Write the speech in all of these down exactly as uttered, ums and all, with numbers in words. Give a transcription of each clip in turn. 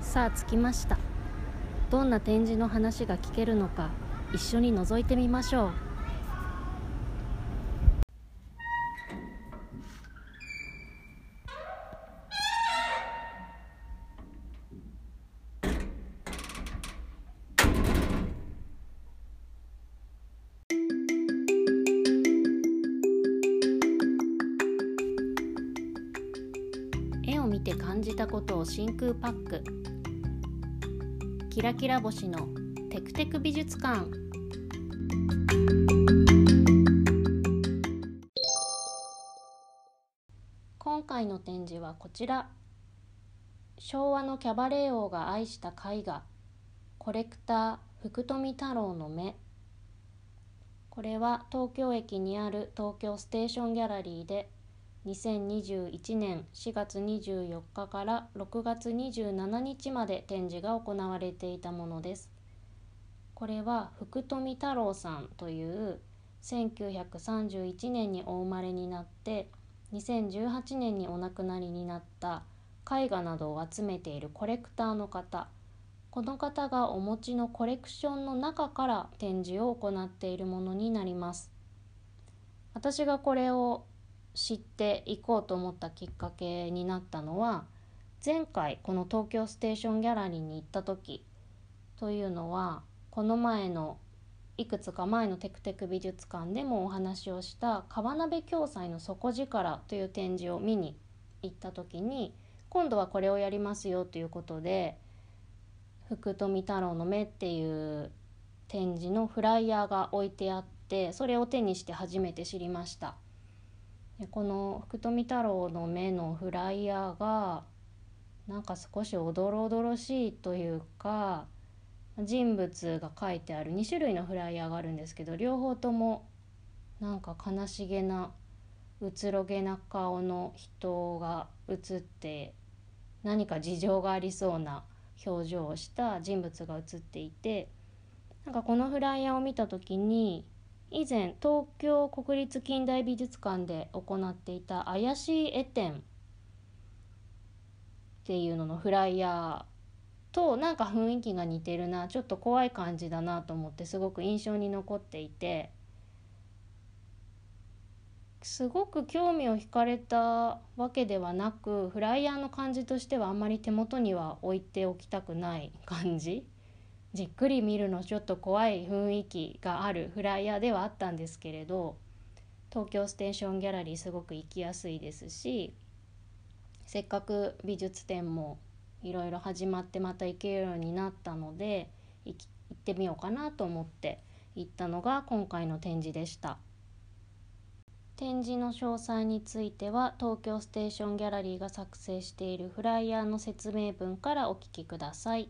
さあ着きました。どんな展示の話が聞けるのか一緒に覗いてみましょう。絵を見て感じたことを真空パック。キラキラ星のテクテク美術館。今回の展示はこちら。昭和のキャバレー王が愛した絵画、コレクター福富太郎の目。これは東京駅にある東京ステーションギャラリーでにせんにじゅういちねんしがつにじゅうよっかからろくがつにじゅうしちにちまで展示が行われていたものです。これは福富太郎さんというせんきゅうひゃくさんじゅういちねんにお生まれになってにせんじゅうはちねんにお亡くなりになった絵画などを集めているコレクターの方。この方がお持ちのコレクションの中から展示を行っているものになります。私がこれを知っていこうと思ったきっかけになったのは、前回この東京ステーションギャラリーに行った時というのは、この前のいくつか前のテクテク美術館でもお話をした川鍋暁斎の底力という展示を見に行った時に、今度はこれをやりますよということで福富太郎の目っていう展示のフライヤーが置いてあって、それを手にして初めて知りました。この福富太郎の目のフライヤーがなんか少しおどろおどろしいというか、人物が書いてあるに種類のフライヤーがあるんですけど、両方ともなんか悲しげなうつろげな顔の人が写って、何か事情がありそうな表情をした人物が写っていて、なんかこのフライヤーを見た時に、以前東京国立近代美術館で行っていた怪しい絵展っていうののフライヤーとなんか雰囲気が似てるな、ちょっと怖い感じだなと思って、すごく印象に残っていて、すごく興味を惹かれたわけではなく、フライヤーの感じとしてはあんまり手元には置いておきたくない感じ、じっくり見るのちょっと怖い雰囲気があるフライヤーではあったんですけれど、東京ステーションギャラリーすごく行きやすいですし、せっかく美術展もいろいろ始まってまた行けるようになったので、行ってみようかなと思って行ったのが今回の展示でした。展示の詳細については東京ステーションギャラリーが作成しているフライヤーの説明文からお聞きください。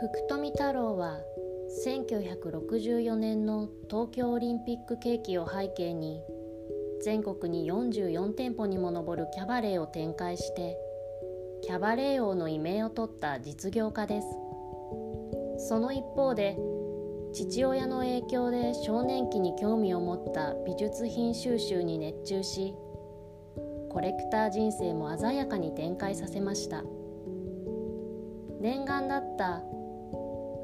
福富太郎はせんきゅうひゃくろくじゅうよねんの東京オリンピック景気を背景に、全国によんじゅうよんてんぽにも上るキャバレーを展開してキャバレー王の異名を取った実業家です。その一方で父親の影響で少年期に興味を持った美術品収集に熱中し、コレクター人生も鮮やかに展開させました。念願だった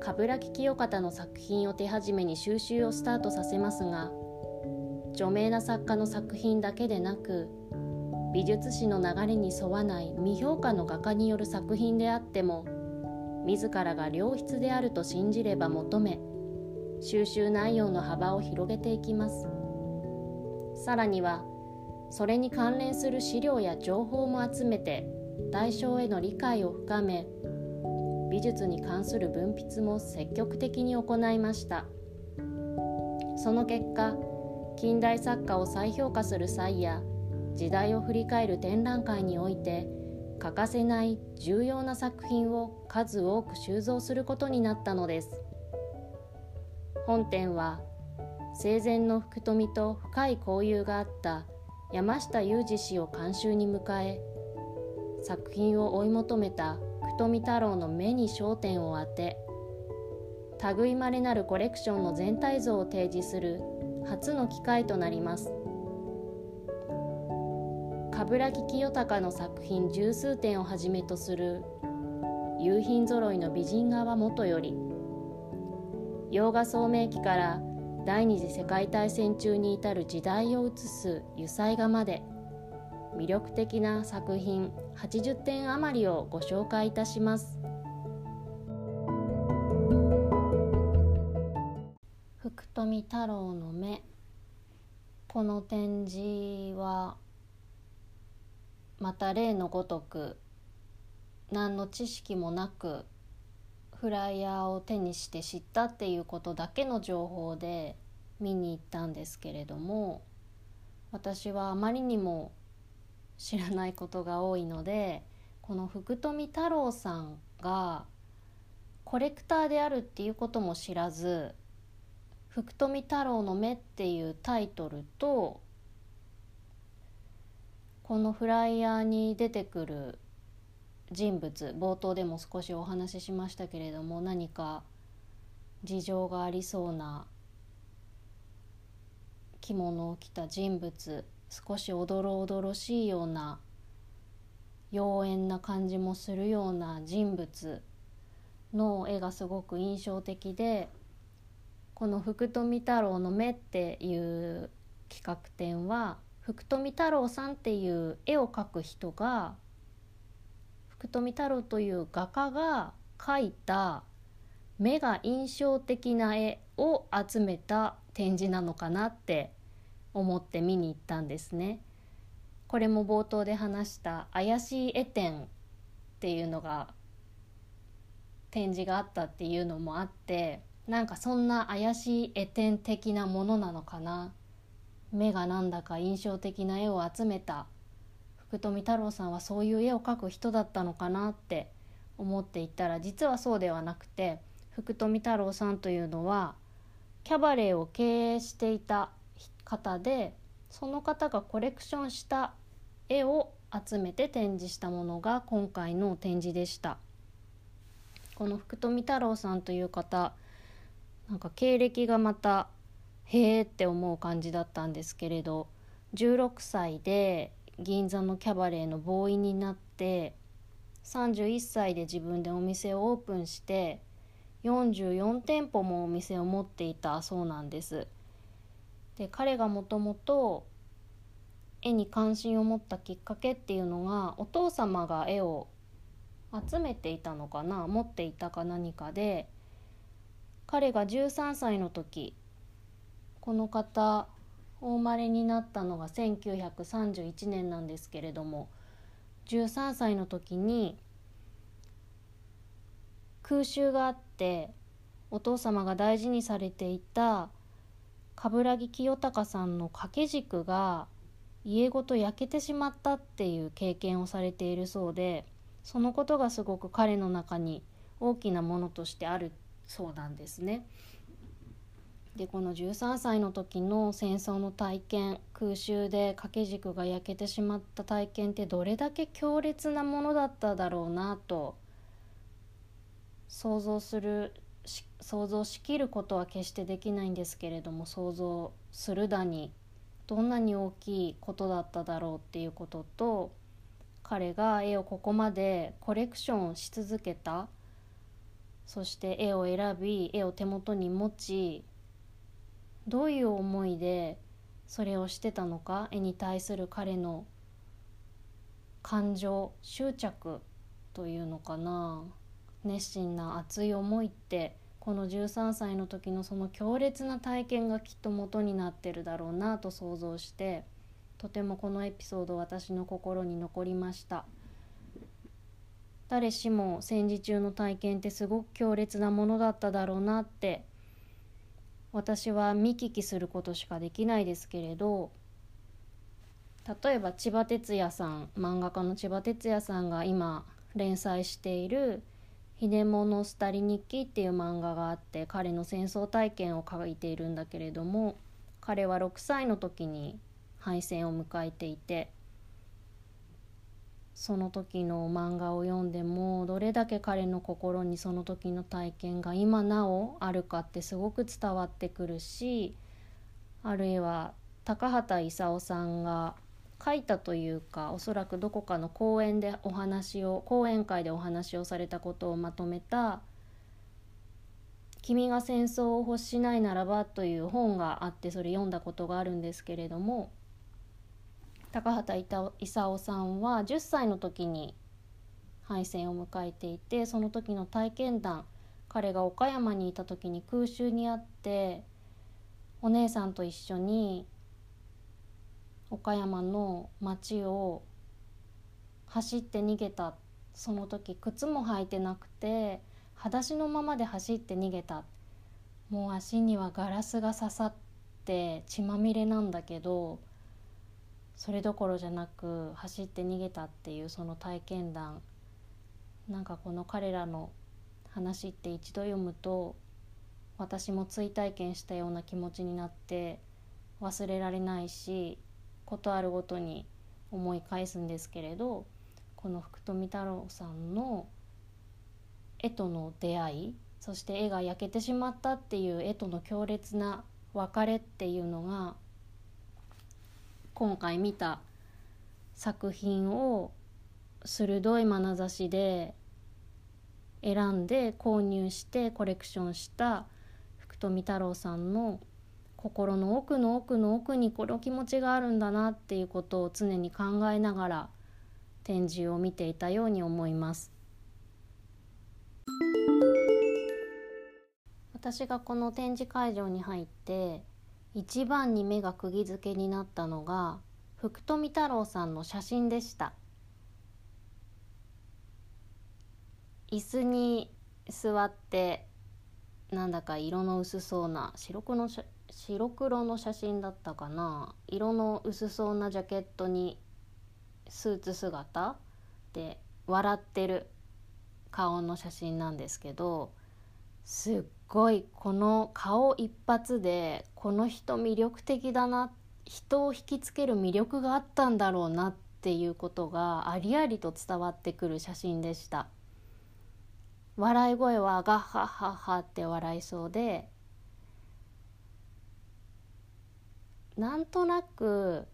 鏑木清方の作品を手始めに収集をスタートさせますが、著名な作家の作品だけでなく、美術史の流れに沿わない未評価の画家による作品であっても、自らが良質であると信じれば求め、収集内容の幅を広げていきます。さらには、それに関連する資料や情報も集めて、対象への理解を深め、美術に関する文筆も積極的に行いました。その結果、近代作家を再評価する際や時代を振り返る展覧会において欠かせない重要な作品を数多く収蔵することになったのです。本展は生前の福富と深い交友があった山下雄二氏を監修に迎え、作品を追い求めた福富太郎の目に焦点を当て、類いまれなるコレクションの全体像を提示する初の機会となります。鏑木清隆の作品十数点をはじめとする夕品揃いの美人画はもとより、洋画創明期から第二次世界大戦中に至る時代を映す油彩画まで魅力的な作品はちじゅってん余りをご紹介いたします。福富太郎の目。この展示はまた例のごとく何の知識もなくフライヤーを手にして知ったっていうことだけの情報で見に行ったんですけれども、私はあまりにも知らないことが多いので、この福富太郎さんがコレクターであるっていうことも知らず、福富太郎の目っていうタイトルとこのフライヤーに出てくる人物、冒頭でも少しお話ししましたけれども、何か事情がありそうな着物を着た人物、少しおどろおどろしいような妖艶な感じもするような人物の絵がすごく印象的で、この福富太郎の目っていう企画展は福富太郎さんっていう絵を描く人が、福富太郎という画家が描いた目が印象的な絵を集めた展示なのかなって思って見に行ったんですね。これも冒頭で話した怪しい絵展っていうのが展示があったっていうのもあって、なんかそんな怪しい絵展的なものなのかな、目がなんだか印象的な絵を集めた福富太郎さんはそういう絵を描く人だったのかなって思っていたら、実はそうではなくて、福富太郎さんというのはキャバレーを経営していた方で、その方がコレクションした絵を集めて展示したものが今回の展示でした。この福富太郎さんという方、なんか経歴がまたへーって思う感じだったんですけれど、じゅうろくさいで銀座のキャバレーのボーイになって、さんじゅういっさいで自分でお店をオープンしてよんじゅうよんてんぽもお店を持っていたそうなんです。で、彼がもともと絵に関心を持ったきっかけっていうのが、お父様が絵を集めていたのかな、持っていたか何かで、彼がじゅうさんさいの時、この方お生まれになったのがせんきゅうひゃくさんじゅういちねんなんですけれども、じゅうさんさいの時に空襲があって、お父様が大事にされていた鏑木清隆さんの掛け軸が家ごと焼けてしまったっていう経験をされているそうで、そのことがすごく彼の中に大きなものとしてあるそうなんですね。で、このじゅうさんさいの時の戦争の体験、空襲で掛け軸が焼けてしまった体験ってどれだけ強烈なものだっただろうなと想像する、想像しきることは決してできないんですけれども、想像するだにどんなに大きいことだっただろうっていうことと、彼が絵をここまでコレクションし続けた、そして絵を選び絵を手元に持ち、どういう思いでそれをしてたのか、絵に対する彼の感情、執着というのかな、熱心な熱い思いって、このじゅうさんさいの時のその強烈な体験がきっと元になってるだろうなと想像して、とてもこのエピソード私の心に残りました。誰しも戦時中の体験ってすごく強烈なものだっただろうなって私は見聞きすることしかできないですけれど、例えば千葉哲也さん、漫画家の千葉哲也さんが今連載しているひねものすたり日記っていう漫画があって、彼の戦争体験を書いているんだけれども、彼はろくさいの時に敗戦を迎えていて、その時の漫画を読んでもどれだけ彼の心にその時の体験が今なおあるかってすごく伝わってくるし、あるいは高畑勲さんが書いたというか、おそらくどこかの講演でお話を講演会でお話をされたことをまとめた「君が戦争を欲しないならば」という本があって、それ読んだことがあるんですけれども、高畑勲さんはじゅっさいの時に敗戦を迎えていて、その時の体験談、彼が岡山にいた時に空襲にあって、お姉さんと一緒に岡山の町を走って逃げた。その時靴も履いてなくて裸足のままで走って逃げた。もう足にはガラスが刺さって血まみれなんだけど、それどころじゃなく走って逃げたっていうその体験談、なんかこの彼らの話って一度読むと私も追体験したような気持ちになって忘れられないし、ことあるごとに思い返すんですけれど、この福富太郎さんの絵との出会い、そして絵が焼けてしまったっていう絵との強烈な別れっていうのが、今回見た作品を鋭い眼差しで選んで購入してコレクションした福富太郎さんの心の奥の奥の奥にこの気持ちがあるんだなっていうことを常に考えながら展示を見ていたように思います。私がこの展示会場に入って一番に目が釘付けになったのが福富太郎さんの写真でした。椅子に座ってなんだか色の薄そうな白黒の写真白黒の写真だったかな、色の薄そうなジャケットにスーツ姿で笑ってる顔の写真なんですけど、すっごいこの顔一発でこの人魅力的だな、人を引きつける魅力があったんだろうなっていうことがありありと伝わってくる写真でした。笑い声はガッハッハッハって笑いそうで、なんとなく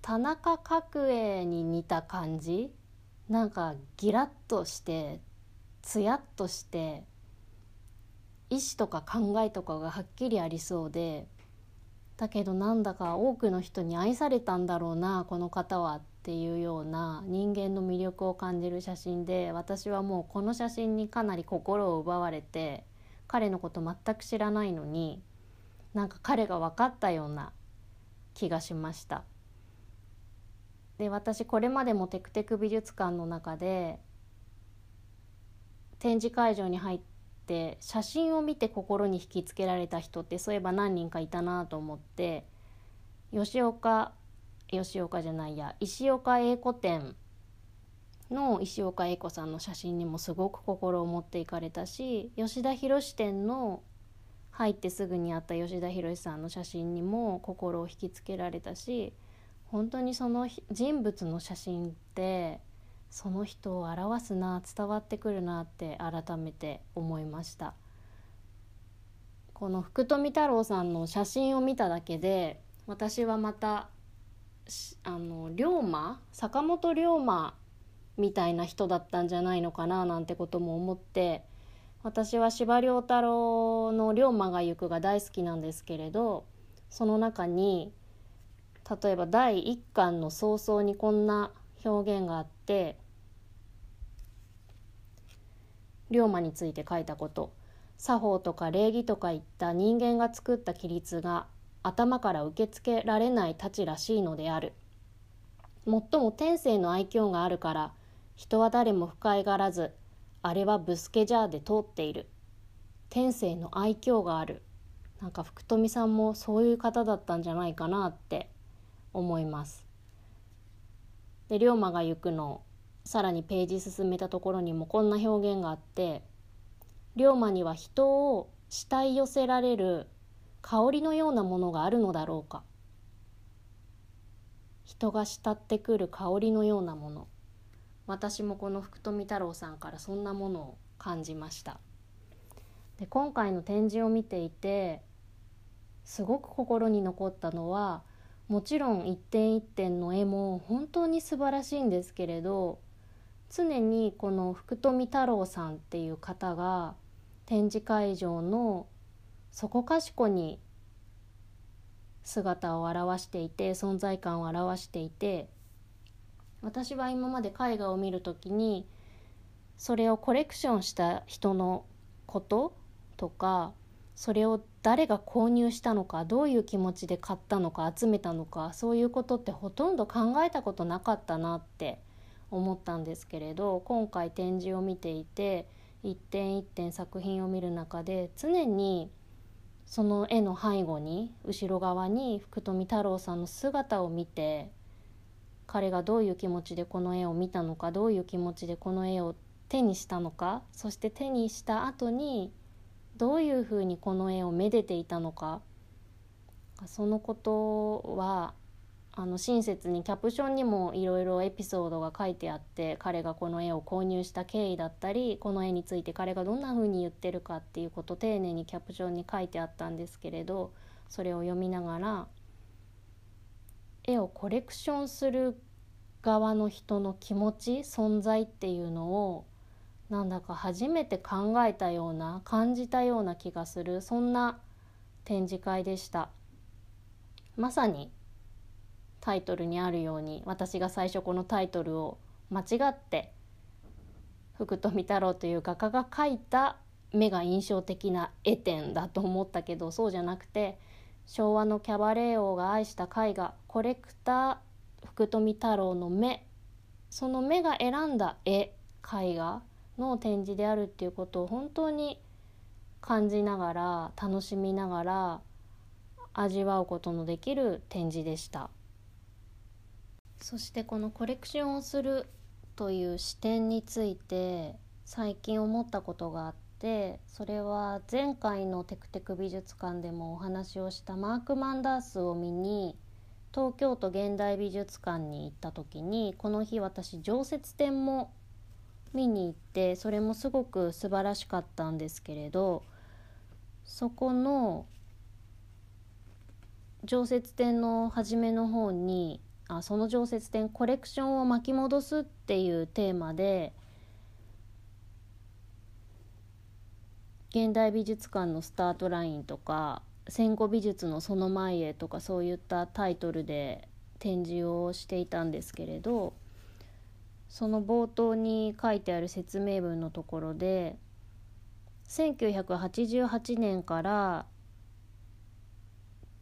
田中角栄に似た感じ、なんかギラッとしてツヤっとして意思とか考えとかがはっきりありそうで、だけどなんだか多くの人に愛されたんだろうなこの方はっていうような人間の魅力を感じる写真で、私はもうこの写真にかなり心を奪われて、彼のこと全く知らないのになんか彼が分かったような気がしました。で、私これまでもテクテク美術館の中で展示会場に入って写真を見て心に引きつけられた人ってそういえば何人かいたなと思って、吉岡吉岡じゃないや石岡英子展の石岡英子さんの写真にもすごく心を持っていかれたし、吉田博展の入ってすぐにあった吉田博さんの写真にも心を引きつけられたし、本当にその人物の写真ってその人を表すな、伝わってくるなって改めて思いました。この福富太郎さんの写真を見ただけで、私はまたあの龍馬坂本龍馬みたいな人だったんじゃないのかななんてことも思って、私は司馬太郎の龍馬がゆくが大好きなんですけれど、その中に例えばだいいっかんの早々にこんな表現があって、龍馬について書いたこと、作法とか礼儀とかいった人間が作った規律が頭から受け付けられないたちらしいのである。もっとも天性の愛嬌があるから人は誰も不快がらず、あれはぶすけじゃあで通っている。天性の愛嬌がある。なんか福富さんもそういう方だったんじゃないかなって思います。で、龍馬が行くのさらにページ進めたところにもこんな表現があって、龍馬には人を慕い寄せられる香りのようなものがあるのだろうか。人が慕ってくる香りのようなもの、私もこの福富太郎さんからそんなものを感じました。で、今回の展示を見ていてすごく心に残ったのは、もちろん一点一点の絵も本当に素晴らしいんですけれど、常にこの福富太郎さんっていう方が展示会場のそこかしこに姿を表していて、存在感を表していて、私は今まで絵画を見るときにそれをコレクションした人のこととか、それを誰が購入したのか、どういう気持ちで買ったのか、集めたのか、そういうことってほとんど考えたことなかったなって思ったんですけれど、今回展示を見ていて一点一点作品を見る中で、常にその絵の背後に、後ろ側に福富太郎さんの姿を見て、彼がどういう気持ちでこの絵を見たのか、どういう気持ちでこの絵を手にしたのか、そして手にした後にどういうふうにこの絵をめでていたのか、そのことはあの親切にキャプションにもいろいろエピソードが書いてあって、彼がこの絵を購入した経緯だったり、この絵について彼がどんなふうに言ってるかっていうことを丁寧にキャプションに書いてあったんですけれど、それを読みながら絵をコレクションする側の人の気持ち、存在っていうのをなんだか初めて考えたような、感じたような気がする、そんな展示会でした。まさにタイトルにあるように、私が最初このタイトルを間違って福富太郎という画家が描いた目が印象的な絵展だと思ったけど、そうじゃなくて、昭和のキャバレー王が愛した絵画コレクター福富太郎の目、その目が選んだ絵、絵画の展示であるっていうことを本当に感じながら、楽しみながら味わうことのできる展示でした。そしてこのコレクションをするという視点について最近思ったことがあって、それは前回のテクテク美術館でもお話をしたマーク・マンダースを見に東京都現代美術館に行った時に、この日私常設展も見に行って、それもすごく素晴らしかったんですけれど、そこの常設展の初めの方に、あ、その常設展コレクションを巻き戻すっていうテーマで現代美術館のスタートラインとか戦後美術のその前へとか、そういったタイトルで展示をしていたんですけれど、その冒頭に書いてある説明文のところで、せんきゅうひゃくはちじゅうはちねんから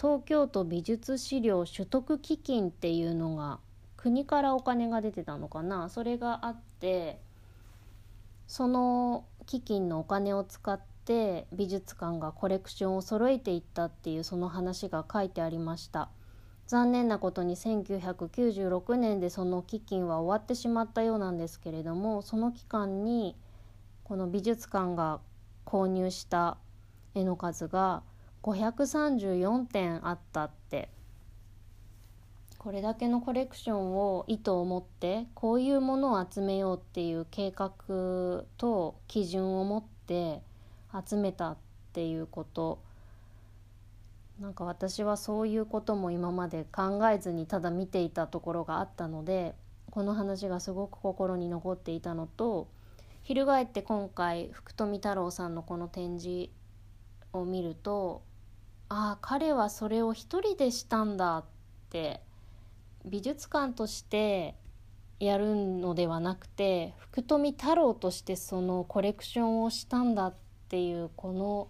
東京都美術資料取得基金っていうのが、国からお金が出てたのかな、それがあって、その基金のお金を使って美術館がコレクションを揃えていったっていう、その話が書いてありました。残念なことにせんきゅうひゃくきゅうじゅうろくねんでその基金は終わってしまったようなんですけれども、その期間にこの美術館が購入した絵の数がごひゃくさんじゅうよんてんあったって、これだけのコレクションを意図を持ってこういうものを集めようっていう計画と基準を持って集めたっていうこと、なんか私はそういうことも今まで考えずにただ見ていたところがあったので、この話がすごく心に残っていたのと、翻って今回福富太郎さんのこの展示を見ると、ああ彼はそれを一人でしたんだって、美術館としてやるのではなくて福富太郎としてそのコレクションをしたんだっていう、この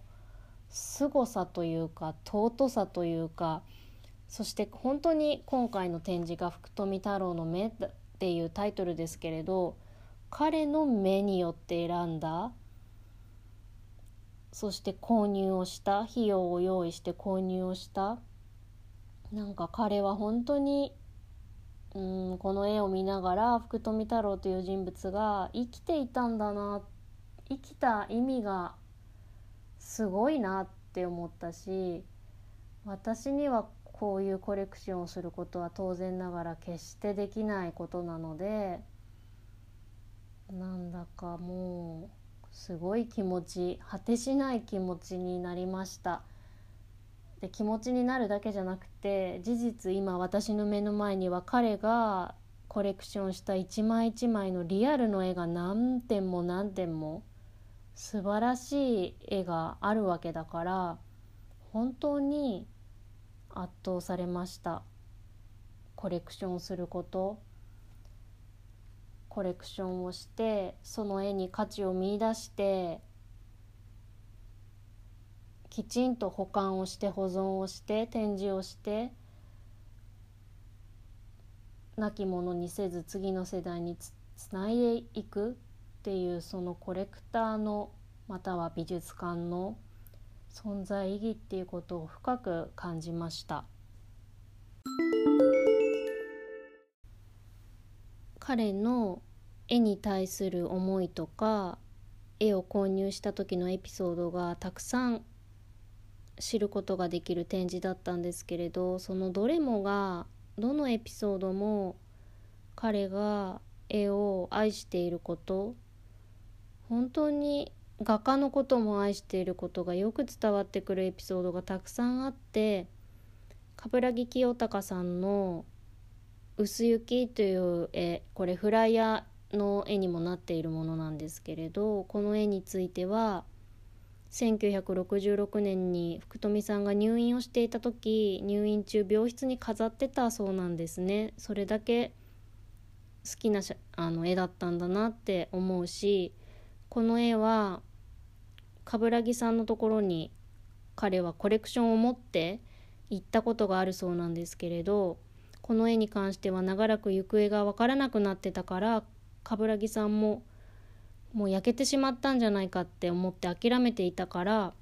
凄さというか尊さというか、そして本当に今回の展示が福富太郎の目っていうタイトルですけれど、彼の目によって選んだそして購入をした費用を用意して購入をしたなんか彼は本当にうんこの絵を見ながら福富太郎という人物が生きていたんだな、生きた意味がすごいなって思ったし、私にはこういうコレクションをすることは当然ながら決してできないことなので、なんだかもうすごい気持ち、果てしない気持ちになりました。で、気持ちになるだけじゃなくて、事実今私の目の前には彼がコレクションした一枚一枚のリアルの絵が何点も何点も素晴らしい絵があるわけだから、本当に圧倒されました。コレクションすること。コレクションをしてその絵に価値を見出してきちんと保管をして保存をして展示をして亡き者にせず次の世代につないでいくっていうそのコレクターのまたは美術館の存在意義っていうことを深く感じました。彼の絵に対する思いとか絵を購入した時のエピソードがたくさん知ることができる展示だったんですけれど、そのどれもがどのエピソードも彼が絵を愛していること、本当に画家のことも愛していることがよく伝わってくるエピソードがたくさんあって、冠城清隆さんの薄雪という絵、これフライヤーの絵にもなっているものなんですけれど、この絵についてはせんきゅうひゃくろくじゅうろくねんに福富さんが入院をしていた時、入院中病室に飾ってたそうなんですね。それだけ好きなあの絵だったんだなって思うし、この絵は冠城さんのところに彼はコレクションを持って行ったことがあるそうなんですけれど、この絵に関しては長らく行方が分からなくなってたから冠城さんももう焼けてしまったんじゃないかって思って諦めていたから、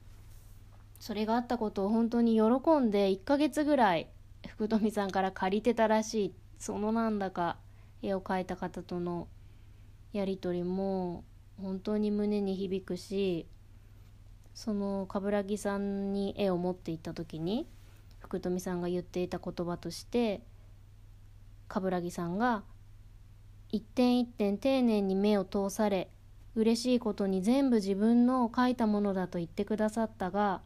それがあったことを本当に喜んでいっかげつぐらい福富さんから借りてたらしい。そのなんだか絵を描いた方とのやり取りも本当に胸に響くし、その冠城さんに絵を持っていった時に福富さんが言っていた言葉として、冠城さんが一点一点丁寧に目を通され、嬉しいことに全部自分の書いたものだと言ってくださったが、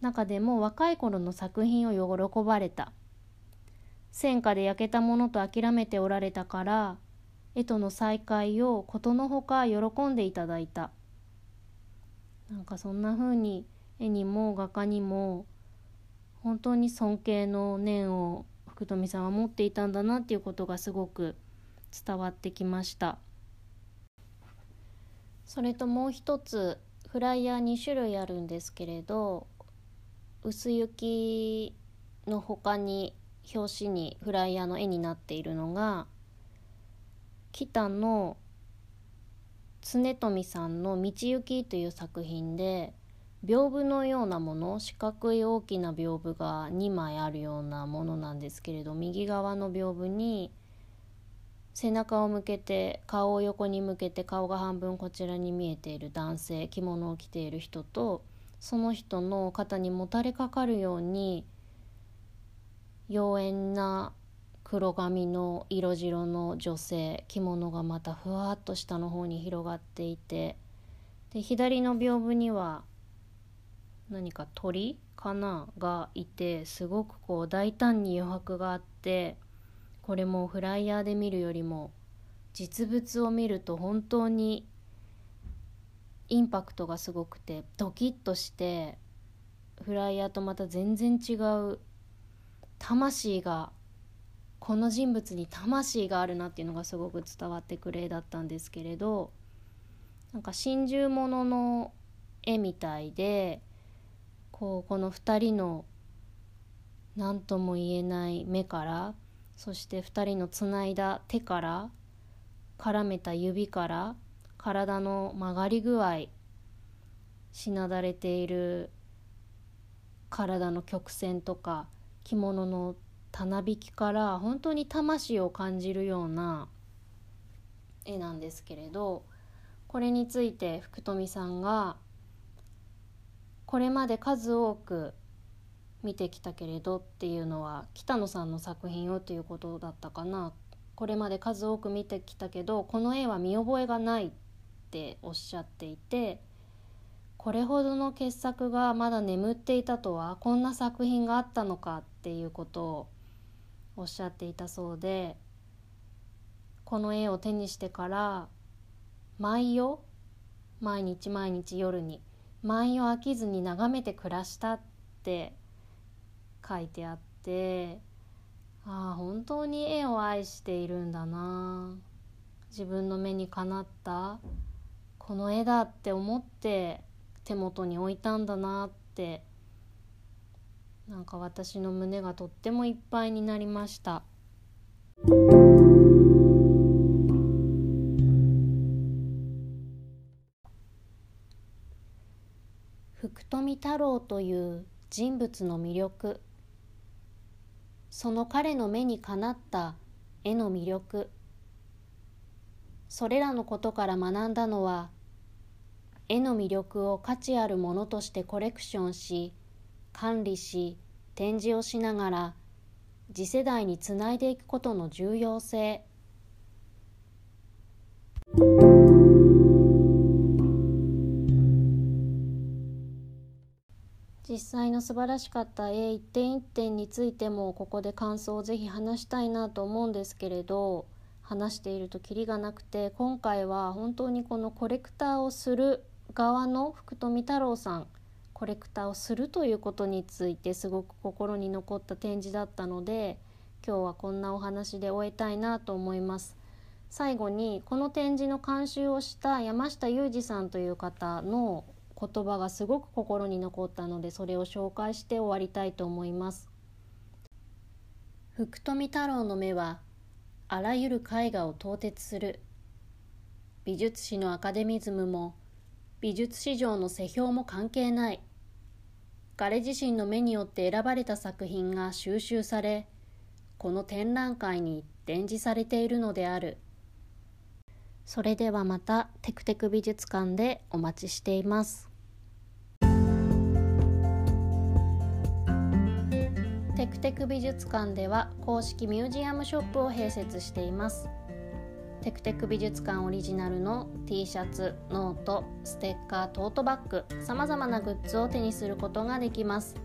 中でも若い頃の作品を喜ばれた。戦火で焼けたものと諦めておられたから、絵との再会をことのほか喜んでいただいた。なんかそんな風に絵にも画家にも本当に尊敬の念を福富さんは持っていたんだなっていうことがすごく伝わってきました。それともう一つ、フライヤーにしゅるいあるんですけれど、薄雪の他に表紙にフライヤーの絵になっているのが北野常富さんの道行きという作品で、屏風のようなもの、四角い大きな屏風がにまいあるようなものなんですけれど、右側の屏風に背中を向けて、顔を横に向けて顔が半分こちらに見えている男性、着物を着ている人と、その人の肩にもたれかかるように妖艶な黒髪の色白の女性、着物がまたふわっと下の方に広がっていて、で左の屏風には何か鳥かながいて、すごくこう大胆に余白があって、これもフライヤーで見るよりも実物を見ると本当にインパクトがすごくてドキッとして、フライヤーとまた全然違う魂が、この人物に魂があるなっていうのがすごく伝わってくる絵だったんですけれど、なんか心中物の絵みたいで、こうこのふたりの何とも言えない目から、そしてふたりのつないだ手から、絡めた指から体の曲がり具合、しなだれている体の曲線とか着物のたなびきから本当に魂を感じるような絵なんですけれど、これについて福富さんが、これまで数多く見てきたけれどっていうのは北野さんの作品をということだったかな、これまで数多く見てきたけどこの絵は見覚えがないっておっしゃっていて、これほどの傑作がまだ眠っていたとは、こんな作品があったのかっていうことをおっしゃっていたそうで、この絵を手にしてから毎夜毎日毎日夜に毎夜飽きずに眺めて暮らしたって書いてあって、ああ本当に絵を愛しているんだな、自分の目にかなったこの絵だって思って手元に置いたんだなって、なんか私の胸がとってもいっぱいになりました。福富太郎という人物の魅力、その彼の目にかなった絵の魅力、それらのことから学んだのは、絵の魅力を価値あるものとしてコレクションし、管理し、展示をしながら、次世代につないでいくことの重要性。実際の素晴らしかった絵一点一点についても、ここで感想をぜひ話したいなと思うんですけれど、話しているとキリがなくて、今回は本当にこのコレクターをする側の福富太郎さん、コレクターをするということについてすごく心に残った展示だったので、今日はこんなお話で終えたいなと思います。最後にこの展示の監修をした山下裕二さんという方の言葉がすごく心に残ったので、それを紹介して終わりたいと思います。福富太郎の目はあらゆる絵画を統徹する。美術史のアカデミズムも美術史上の世評も関係ない。彼自身の目によって選ばれた作品が収集され、この展覧会に展示されているのである。それではまたテクテク美術館でお待ちしています。テクテク美術館では公式ミュージアムショップを併設しています。テクテク美術館オリジナルの T シャツ、ノート、ステッカー、トートバッグ、さまざまなグッズを手にすることができます。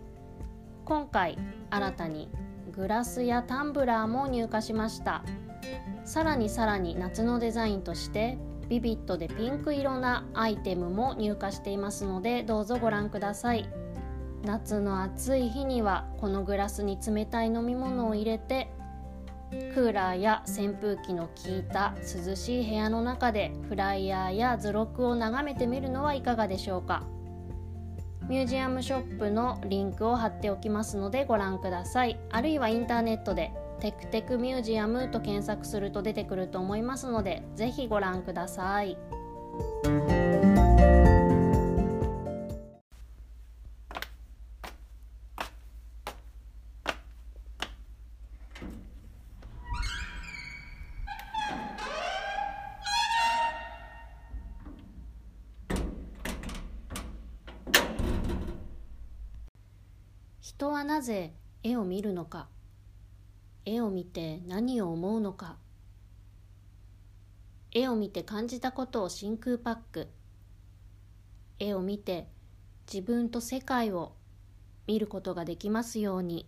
今回、新たにグラスやタンブラーも入荷しました。さらにさらに夏のデザインとして、ビビッドでピンク色なアイテムも入荷していますので、どうぞご覧ください。夏の暑い日にはこのグラスに冷たい飲み物を入れて、クーラーや扇風機の効いた涼しい部屋の中でフライヤーや図録を眺めてみるのはいかがでしょうか。ミュージアムショップのリンクを貼っておきますのでご覧ください。あるいはインターネットでテクテクミュージアムと検索すると出てくると思いますので、ぜひご覧ください。人はなぜ絵を見るのか、絵を見て何を思うのか、絵を見て感じたことを真空パック、絵を見て自分と世界を見ることができますように。